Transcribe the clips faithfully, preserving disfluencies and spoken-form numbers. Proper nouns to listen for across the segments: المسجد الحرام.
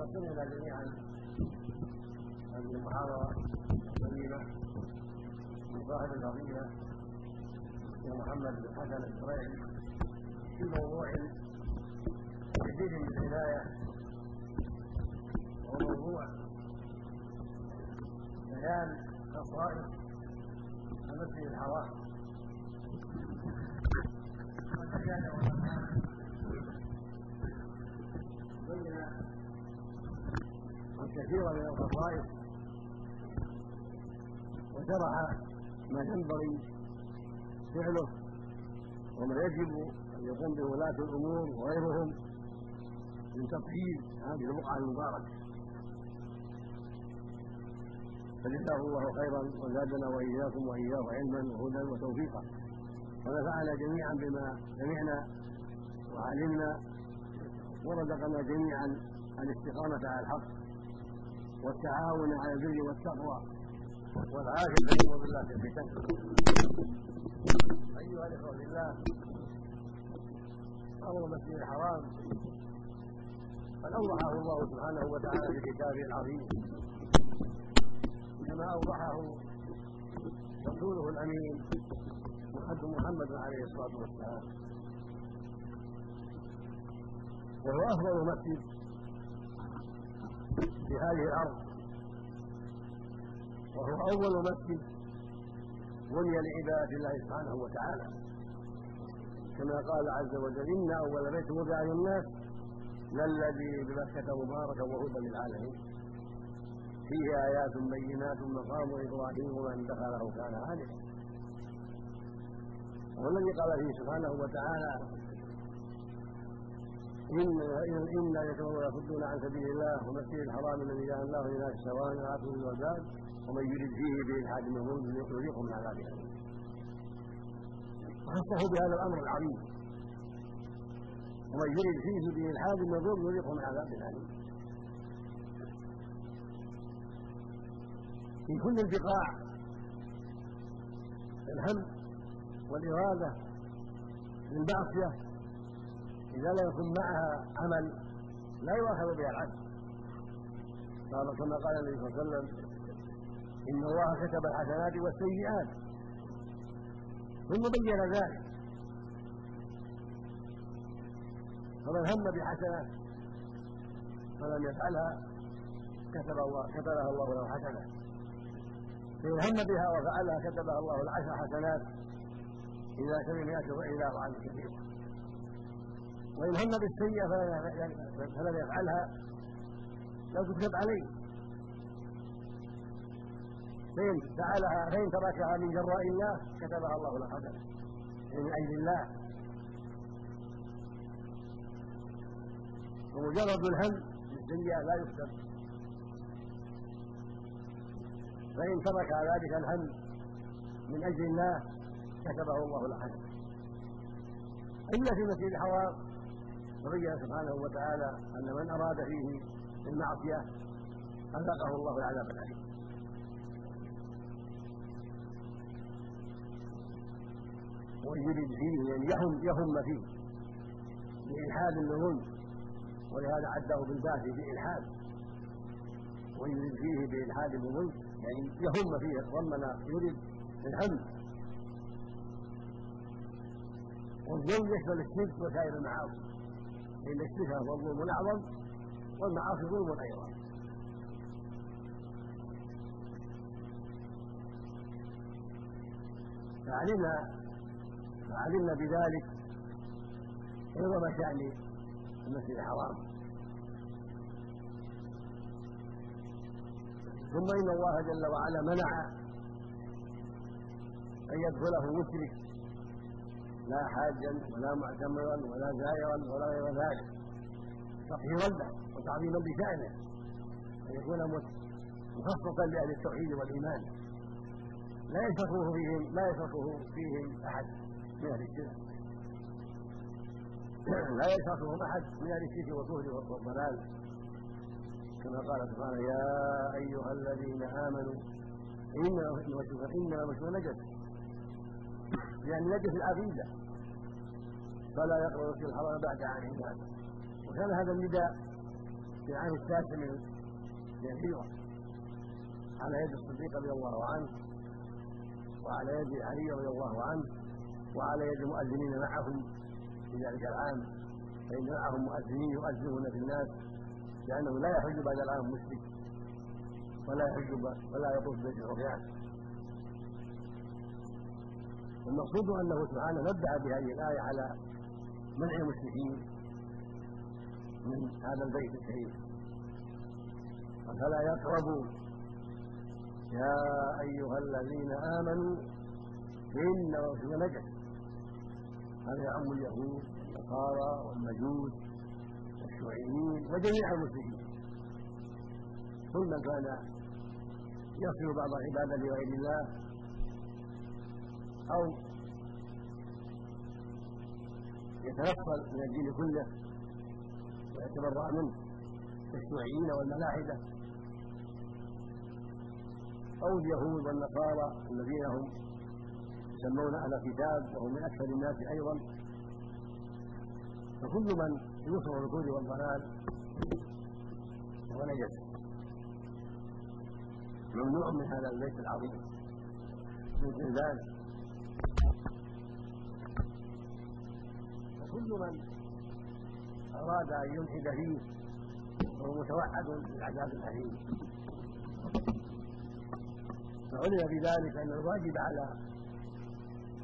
وقدمنا جميعا هذه المحاضره الطيبه وصاحب القضيه محمد بن حسن الشريعي في موضوع جديد بالعنايه، وموضوع بيان خصائص المسجد الحرام كثيرا من الخصائص، وشرح ما ينبغي فعله وما يجب ان يقوم به ولاه الامور وغيرهم من تطهير هذه البقعه المباركه. فجزاه الله خيرا وزادنا واياكم واياه علما وهدى وتوفيقا، ونفعنا جميعا بما سمعنا وعلمنا، ورزقنا جميعا الاستقامه على الحق والتعاون على البر والتقوى والعافيه في امور الله في الفتن. ايها الاخوه في الله، امر المسجد الحرام قد اوضحه الله سبحانه وتعالى في كتابه العظيم، كما اوضحه رسوله الامين محمد عليه الصلاه والسلام، وهو افضل مسجد في هذه الارض، وهو اول مسجد بني لعباد الله سبحانه وتعالى، كما قال عز وجل: ان اول بيت وضع للناس للذي ببكه مباركا وهدى للعالمين فيه ايات بينات مقام ابراهيم ومن دخله كان عالما. والذي قال فيه سبحانه وتعالى: إن يتولون يصدون عن سبيل الله والمسجد الحرام الذي جعله الله للناس سواء عاقل وزاد ومن يرد فيه بإلحاد مظلوم يخرجه من عذاب أليم. وخصه بهذا الأمر العظيم، ومن يرد فيه بإلحاد مظلوم يخرجه من عذاب أليم. في كل البقاع الهم والإرادة للمعصية إذا لا يكن معها عمل لا يؤاخذ بها العبد، كما قال النبي صلى الله عليه وسلم: إن الله كتب الحسنات والسيئات، ثم بين ذلك. فمن هم بحسنات فلم يفعلها كتب الله كتبها الله له حسنة، فمن هم بها وفعلها كتبها الله العشر حسنات إذا كان يأتي إلى أضعاف كثيرة. وإن هم بالسيئة فلن يفعلها لو تكتب عليه، فإن فعلها فإن تركها من جراء الله كتبها الله له حسنة من أجل الله. ومجرد الهم بالسيئة لا يكتب، فإن ترك ذلك الهم من أجل الله كتبه الله له حسنة. إلا في المسجد الحرام فبين سبحانه وتعالى أن من أراد فيه المعصية أذاقه الله العذاب الأليم. وإن يرد فيه أن يهم يهم فيه بإلحاد لهم، ولهذا عده بالباس بإلحاد. وإن يرد فيه بإلحاد لهم يعني يهم فيه، ضمن يرد الهم. والظلم يشمل الشرك وسائر المعاصي، إن الشرك هو الظلم الأعظم والمعاصي ظلم أيضا. فعلمنا فعلمنا بذلك عظم شأن المسجد الحرام. ثم إن الله جل وعلا منع أن يدخله مشرك لا حاجا ولا معتمرا ولا زائرا ولا غير ذلك، تطهيرا له وتعظيما بشأنه، أن يكون مخصصا لأهل التوحيد والإيمان لا يشركه فيهم لا يشركه فيهم أحد من أهل الشرك، لا يشركهم أحد من أهل الشرك والكفر والضلال، كما قال سبحانه: يا أيها الذين آمنوا إنما المشركون نجس، لأن يجب العبيدة فلا يقرأ في الحرام بعد عن عباده. وكان هذا النداء في العام التاسع من الهجرة على يد الصديق رضي الله عنه وعلى يد علي رضي الله عنه وعلى يد المؤذنين معهم في ذلك العام، فإن معهم مؤذنين يؤذنون في الناس، لأنه لا يحج بعد العام مشرك ولا يحج ولا يطوف بيت العريان. والمقصود أنه سبحانه نبدأ بهذه الآية على منع المشركين من هذا البيت الكريم. فلا يقربوا يا أيها الذين آمنوا إن رسول نجد، هذا يعم اليهود والنصارى والمجوس والشيوعيين وجميع المسلمين، كل من كان يصل بعض عبادة لغير الله أو يتنفل من الدين كله ويتبرأ منه كالشيوعيين والملاحدة أو اليهود والنصارى الذين هم يسمون أهل الكتاب وهم من أكثر الناس أيضا. فكل من يوصل الركود والضلال هو نجس ممنوع من هذا البيت العظيم من زلزال. فكل من أراد أن يلحد فيه وهو متوحد للعذاب الأليم. فعلم بذلك أن الواجب على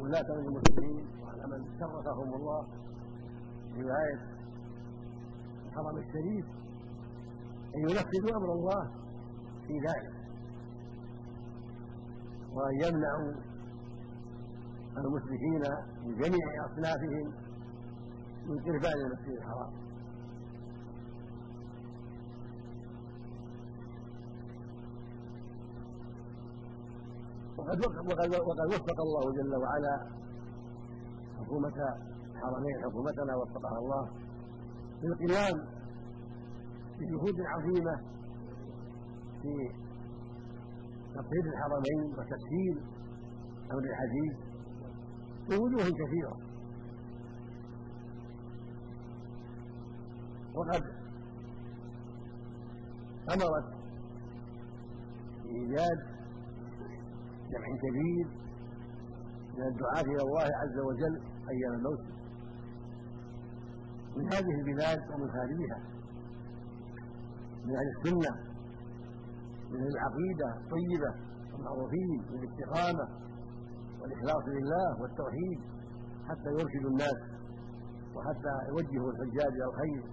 ولاة المسلمين وعلى من شرفهم الله بولاية الحرم الشريف أن ينفذوا أمر الله في ذلك، وأن يمنعوا المشركين من جميع أصنافهم من قربان المسجد الحرام. وقد وفق الله جل وعلا حكومة الحرمين، حكومتنا وفقها الله للقيام بجهود عظيمة في تطهير الحرمين وتسهيل أمر الحديث بوجوه كثيرة. وقد أمرت بإيجاد جمع كبير من الدعاة إلى الله عز وجل أيام الموت من هذه البلاد ومن خارجها، من أهل السنة، من أهل العقيدة الطيبة والمعروفين بالاستقامة والإخلاص لله والتوحيد، حتى يرشدوا الناس وحتى يوجهوا الحجاج إلى الخير،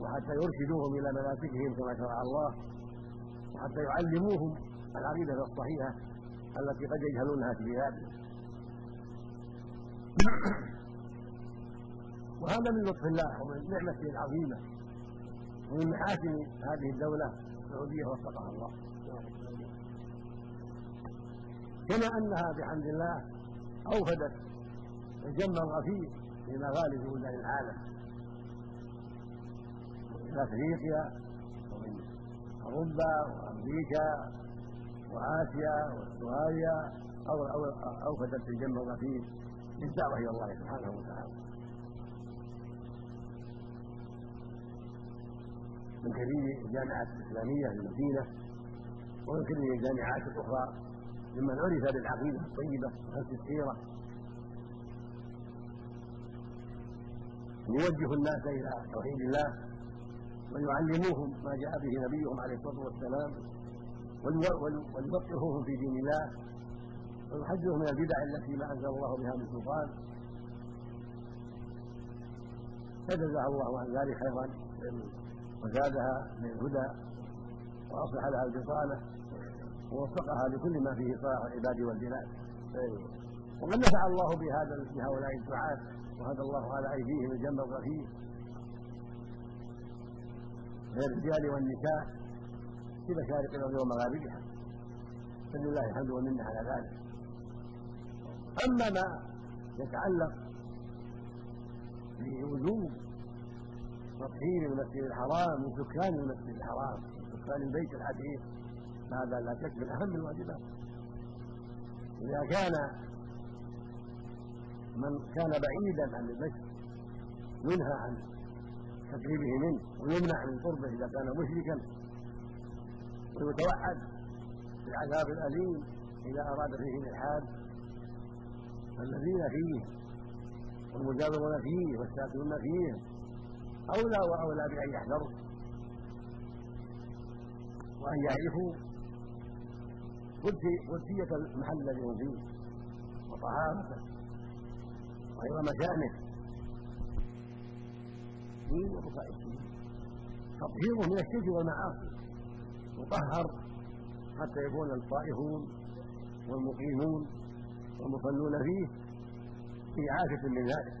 وحتى يرشدوهم إلى مناسكهم كما شرع الله، وحتى يعلموهم العقيدة الصحيحة التي قد يجهلونها في بلادهم. وهذا من لطف الله ومن نعمته العظيمة ومن محاسن هذه الدولة السعودية وفقها الله، كما أنها بحمد الله أوفدت الجنة الغفير لمغالب بلدان العالم من أفريقيا ومن أوروبا وأمريكا وآسيا وأستراليا، أو أو أو فتت الجنة الغفير للدعوة إلى الله سبحانه وتعالى من خلال الجامعة الإسلامية المدينة ومن خلال الجامعات الأخرى ممن عرف بالعقيدة الطيبة وخلف السيرة، ليوجهوا الناس إلى توحيد الله ويعلموهم ما جاء به نبيهم عليه الصلاة والسلام، ويوقفوهم في دين الله ويحذرهم من البدع التي ما أنزل الله بها من سلطان. فجزاها الله عن ذلك خيرا وزادها من الهدى وأصلح لها البطانة ووفقها لكل ما فيه صلاح العباد والبلاد. وقد نفع الله بهذا بهؤلاء الدعاة، وهدى الله على أيديهم الجنة الرفيع من الرجال والنساء في مشارق الارض ومغاربها، فلله الحمد والمنه على ذلك. اما ما يتعلق بوجوب تطهير المسجد الحرام من سكان المسجد الحرام سكان البيت الحديث، هذا لا شك من اهم الواجبات. اذا كان من كان بعيدا عن المسجد ينهى عن تقريبه منه ويمنع من قربه إذا كان مشركا، ويتوعد بالعذاب الأليم إذا أراد فيه الإلحاد. الذين فيه والمجاورون فيه والساكنون فيه أولى وأولى بأن يحذروا وأن يعرفوا قدسية المحل الذي هم فيه وطهارته وغير مكانه تطهيره من الشرك والمعاصي، يطهر حتى يكون الطائفون والمقيمون والمصلون فيه في عافية من ذلك.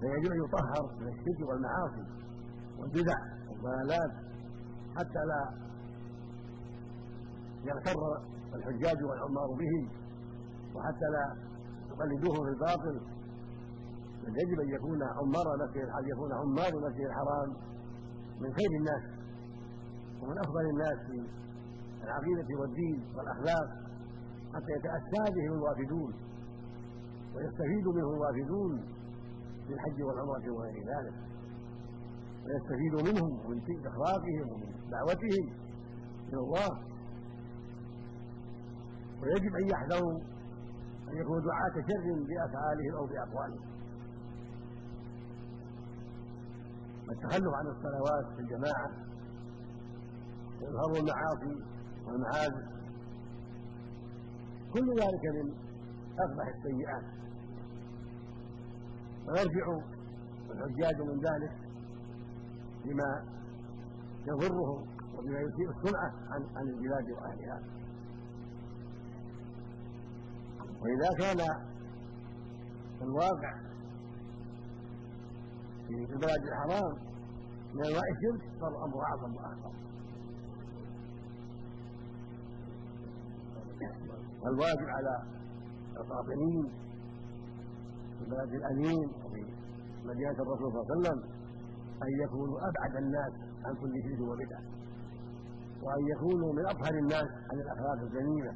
فيجب أن يطهر من الشرك والمعاصي والبدع والضلالات حتى لا يغتر الحجاج والعمار بهم، وحتى لا يقلدوهم في الباطل. بل يجب ان يكون عمار المسجد الحرام يكون عمار المسجد الحرام من خير الناس ومن افضل الناس في العقيده والدين والاخلاق، حتى يتاسى بهم الوافدون ويستفيد منهم الوافدون بالحج والعمره وغير ذلك، ويستفيد منهم ومن اخلاقهم ومن دعوتهم الى الله. ويجب ان يحذروا ان يكونوا دعاه شر بافعالهم او باقوالهم. التخلف عن الصلوات في الجماعة وإظهار المعاصي والمعاذ كل ذلك من أقبح السيئات، ويرجع الحجاج من ذلك بما يضرهم وبما يسيء الصنعة عن, عن البلاد وأهلها. وإذا كان الواقع في البلاد الحرام من انواع الشرك صار الامر اعظم واخطر، والواجب على القاطنين في البلاد الامين وفي مدينه الرسول صلى الله عليه وسلم ان يكونوا ابعد الناس عن كل شرك وبدعه، وان يكونوا من اطهر الناس عن الاخلاق الذميمه،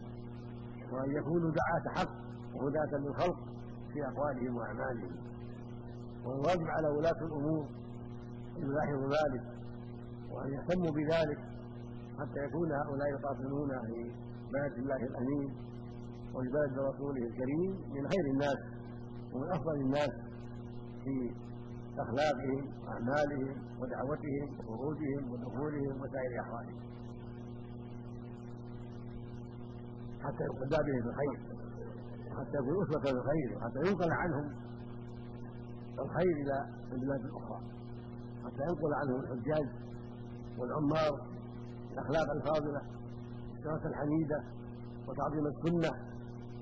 وان يكونوا دعاه حق وهداه للخلق في اقوالهم واعمالهم. والواجب على ولاة الأمور أن يلاحظوا ذلك وأن يهتموا بذلك حتى يكون هؤلاء يقاتلون في بلد الله الأمين ولبلد رسوله الكريم من خير الناس ومن أفضل الناس في أخلاقهم وأعمالهم ودعوتهم وخروجهم ودخولهم وسائر أحوالهم، حتى يقتدى بهم بالخير، حتى يكون أسوة بالخير، وحتى ينقل عنهم الخير إلى البلاد الأخرى، حتى ينقل عنه الحجاج والعمار الأخلاق الفاضلة والسنة الحميدة وتعظيم السنة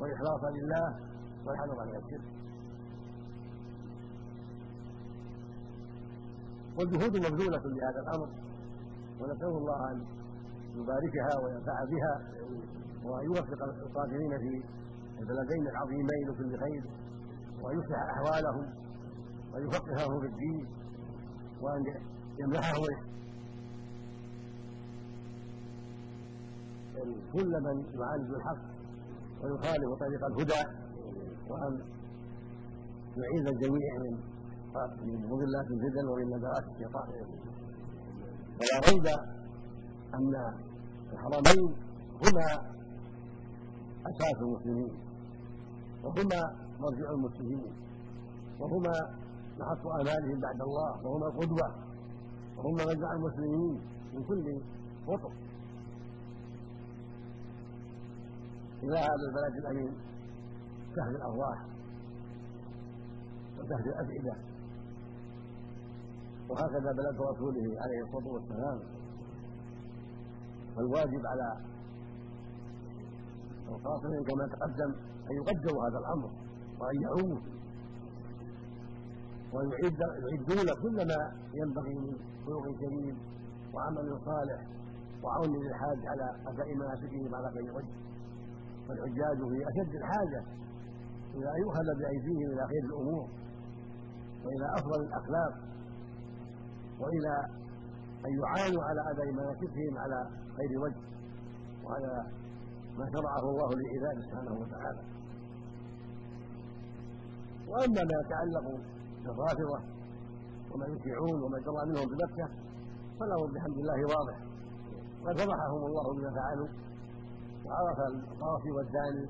والإخلاص لله والحذر عن الشرك. والجهود مبذولة لهذا الأمر، ونسأل الله أن يباركها وينفع بها وأن يوفق القادمين في البلدين العظيمين كل خير، وأن يصلح أحوالهم وأن يفقهه بالدين وأن يمنحه كل من يعالج الحق ويخالف طريق الهدى، وأن يعيذ الجميع من مضلات الفتن ومن نزغات الشيطان. ولا ريب أن الحرمين هما أساس المسلمين وهما مرجع المسلمين وهما نحط أمالهم بعد الله، وهما قدوة وهما رجع المسلمين من كل وطن إلى هذا البلد الأمين. تهدي الأرواح وتهدي الأفئدة، وهكذا بلد رسوله عليه الصلاة والسلام. فالواجب على القاطنين كما تقدم أن يقدروا هذا الأمر وأن يعوه ويعدون كل ما ينبغي من خلق كريم وعمل صالح وعون للحاج على اداء مناسكهم على غير وجه. فالحجاج في اشد الحاجه الى ان يؤخذ بايديهم الى خير الامور والى افضل الاخلاق، والى ان يعانوا على اداء مناسكهم على غير وجه وعلى ما شرعه الله لعباده سبحانه وتعالى. واما ما يتعلق بالرافضه ومن يشيعون وما جرى منهم بمكه فلهم بحمد الله واضح، قد فضحهم الله بما فعلوا، وعرف القاصي والداني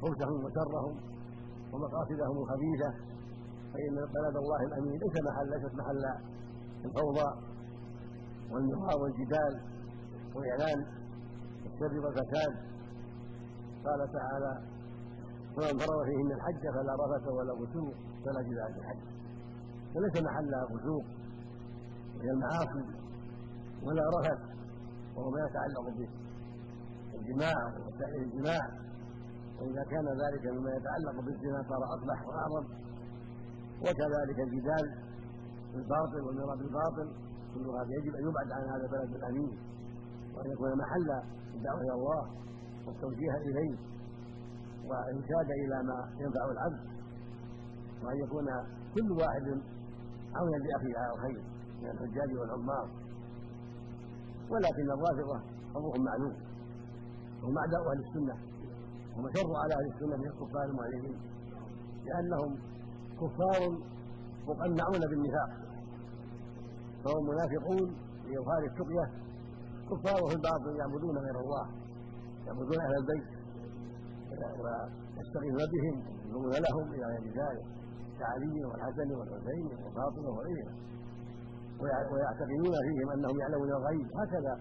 فوزهم وشرهم ومقاصدهم الخبيثه، فان بلد الله الامين ليس محل ليست محل الفوضى والنقاء والجدال واعلان الشر والفساد. قال تعالى: ومن فرض فيهن الحج فلا رفث ولا فسوق ولا جدال في الحج. فليس محلها فسوق وهي المعاصي ولا رفث وهو ما يتعلق بالجماع وسائر الجماع، واذا كان ذلك مما يتعلق بالزنا صار اصبح واعظم، وكذلك الجدال بالباطل والمراد بالباطل كلها يجب ان يبعد عن هذا البلد الامين، وان يكون محل الدعوه الى الله والتوجيه اليه والارشاد الى ما ينفع العبد، وان يكون كل واحد عونا لاخيه على الخير من الحجاج والعمار. ولكن الرافضه امرهم معلوم، هم اعداء اهل السنه، هم شر على اهل السنه من الكفار المعلمين، لانهم كفار مقنعون بالنفاق، فهم منافقون لاظهار السقيه، كفار في الباطل يعبدون غير الله، يعبدون اهل البيت ويستغيثون بهم ويدعون لهم الى غير ذلك كعلي والحسن والحسين وفاطمه وغيرهم، ويعتقدون فيهم انهم يعلمون الغيب. هكذا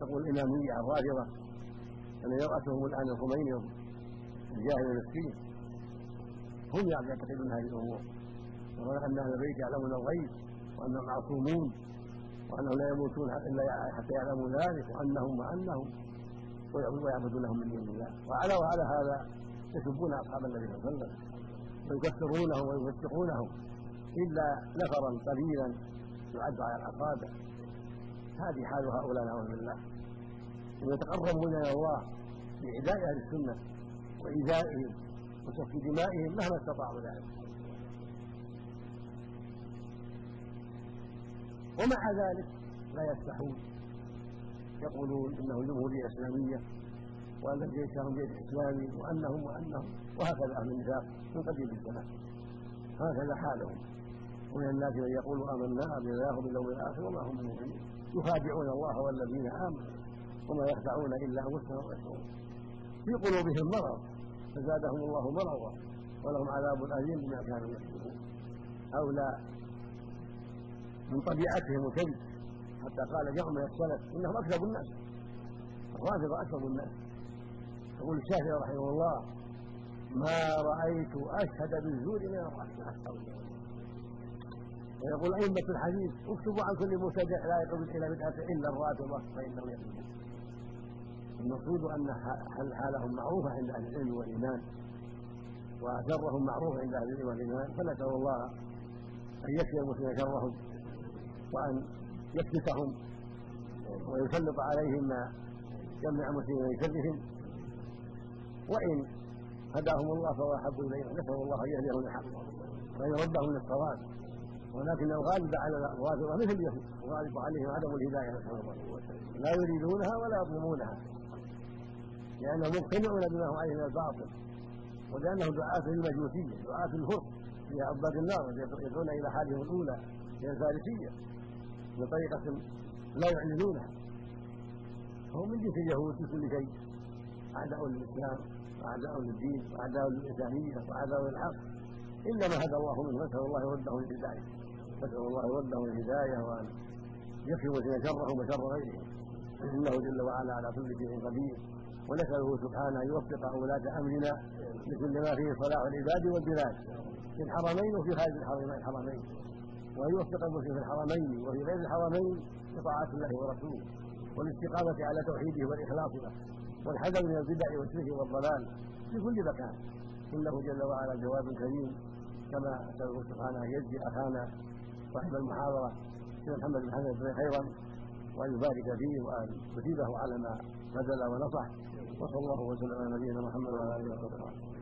تقول الاماميه الرافضه ان يرأتهم الان الخميني الجاهل المسكين، هم يعتقدون هذه الامور، ويرون ان اهل البيت يعلمون الغيب وانهم معصومون وانهم لا يموتون الا حتى يعلموا ذلك، وانهم وانهم ويعبدونهم من دون الله. وعلى وعلى هذا يسبون اصحاب النبي صلى الله عليه وسلم ويكفرونهم ويفسقونهم الا نفرا قليلا يعد على الاصابع. هذه حال هؤلاء نعوذ بالله، ويتقربون الى الله باعداء اهل السنه وايذائهم وسفك دمائهم مهما استطاعوا ذلك. ومع ذلك لا يفتحون، يقولون انه جمهوريه اسلاميه وان الجيش لهم جيش اسلامي وانهم وانهم وهكذا اهل النفاق من قديم الزمان، هكذا حالهم. ومن الناس من يقول امنا بما ياخذ اليوم الاخر وما هم مؤمنين، يخادعون الله والذين امنوا وما يخدعون الا انفسهم ويشعرون. في قلوبهم مرض فزادهم الله مرضا ولهم عذاب اليم بما كانوا يكذبون. هؤلاء من طبيعتهم الكذب، حتى قال جاء من السلف انهم اكذب الناس، الرافضه اكذب الناس. يقول الشافعي رحمه الله: ما رايت اشهد بالزور من الرافضه. ويقول ائمه الحديث: اكتبوا عن كل مبتدع لا يقبل الى بدعه الا الرافضه فانهم يكذبون. المقصود ان حالهم معروفه عند اهل العلم والايمان، وشرهم معروف عند اهل العلم والايمان، فنسال الله ان يكفي المسلمين شرهم وان يكبتهم ويسلط عليهم ما جمع المسلمين ويكبتهم. وإن هداهم الله فهو أحب إليهم، نسأل الله أن يهديهم الحق وأن يردهم من الصواب، ولكن الغالب على الرافضة مثل اليهود، الغالب عليهم عدم الهداية، نسأل الله، لا يريدونها ولا يطلبونها، لأنهم مقتنعون بما هم عليه من الباطل، ولأنهم دعاة للمجوسية، دعاة الفرق في عباد النار، يدعون إلى حالهم الأولى هي الفارسية بطريقة لا يعلنونها. هم من جنس اليهود في كل شيء، أعداء للإسلام وأعداء للدين وأعداء للإنسانية وأعداء للحق، إلا ما هدى الله منه، نسأل الله يرده للهداية، نسأل الله يرده للهداية وأن يكفي شرهم وشر غيرهم، إنه جل وعلا على كل شيء قدير. ونسأله سبحانه أن يوفق ولاة أمرنا لكل ما فيه صلاح العباد والبلاد في الحرمين وفي خارج الحرمين، وأن يوفق المسلم في الحرمين وفي غير الحرمين لطاعة الله ورسوله والاستقامة على توحيده والإخلاص له والحذر من البدع والشرك والضلال في كل مكان، إنه جل وعلا جواب كريم. كما أسأله سبحانه أن يجزي أخانا صاحب المحاضرة سيدنا محمد بن حسن البصري خيرا، وأن يبارك فيه وأن يثيبه على ما بذل ونصح، وصلى الله وسلم على نبينا محمد وعلى آله وصحبه.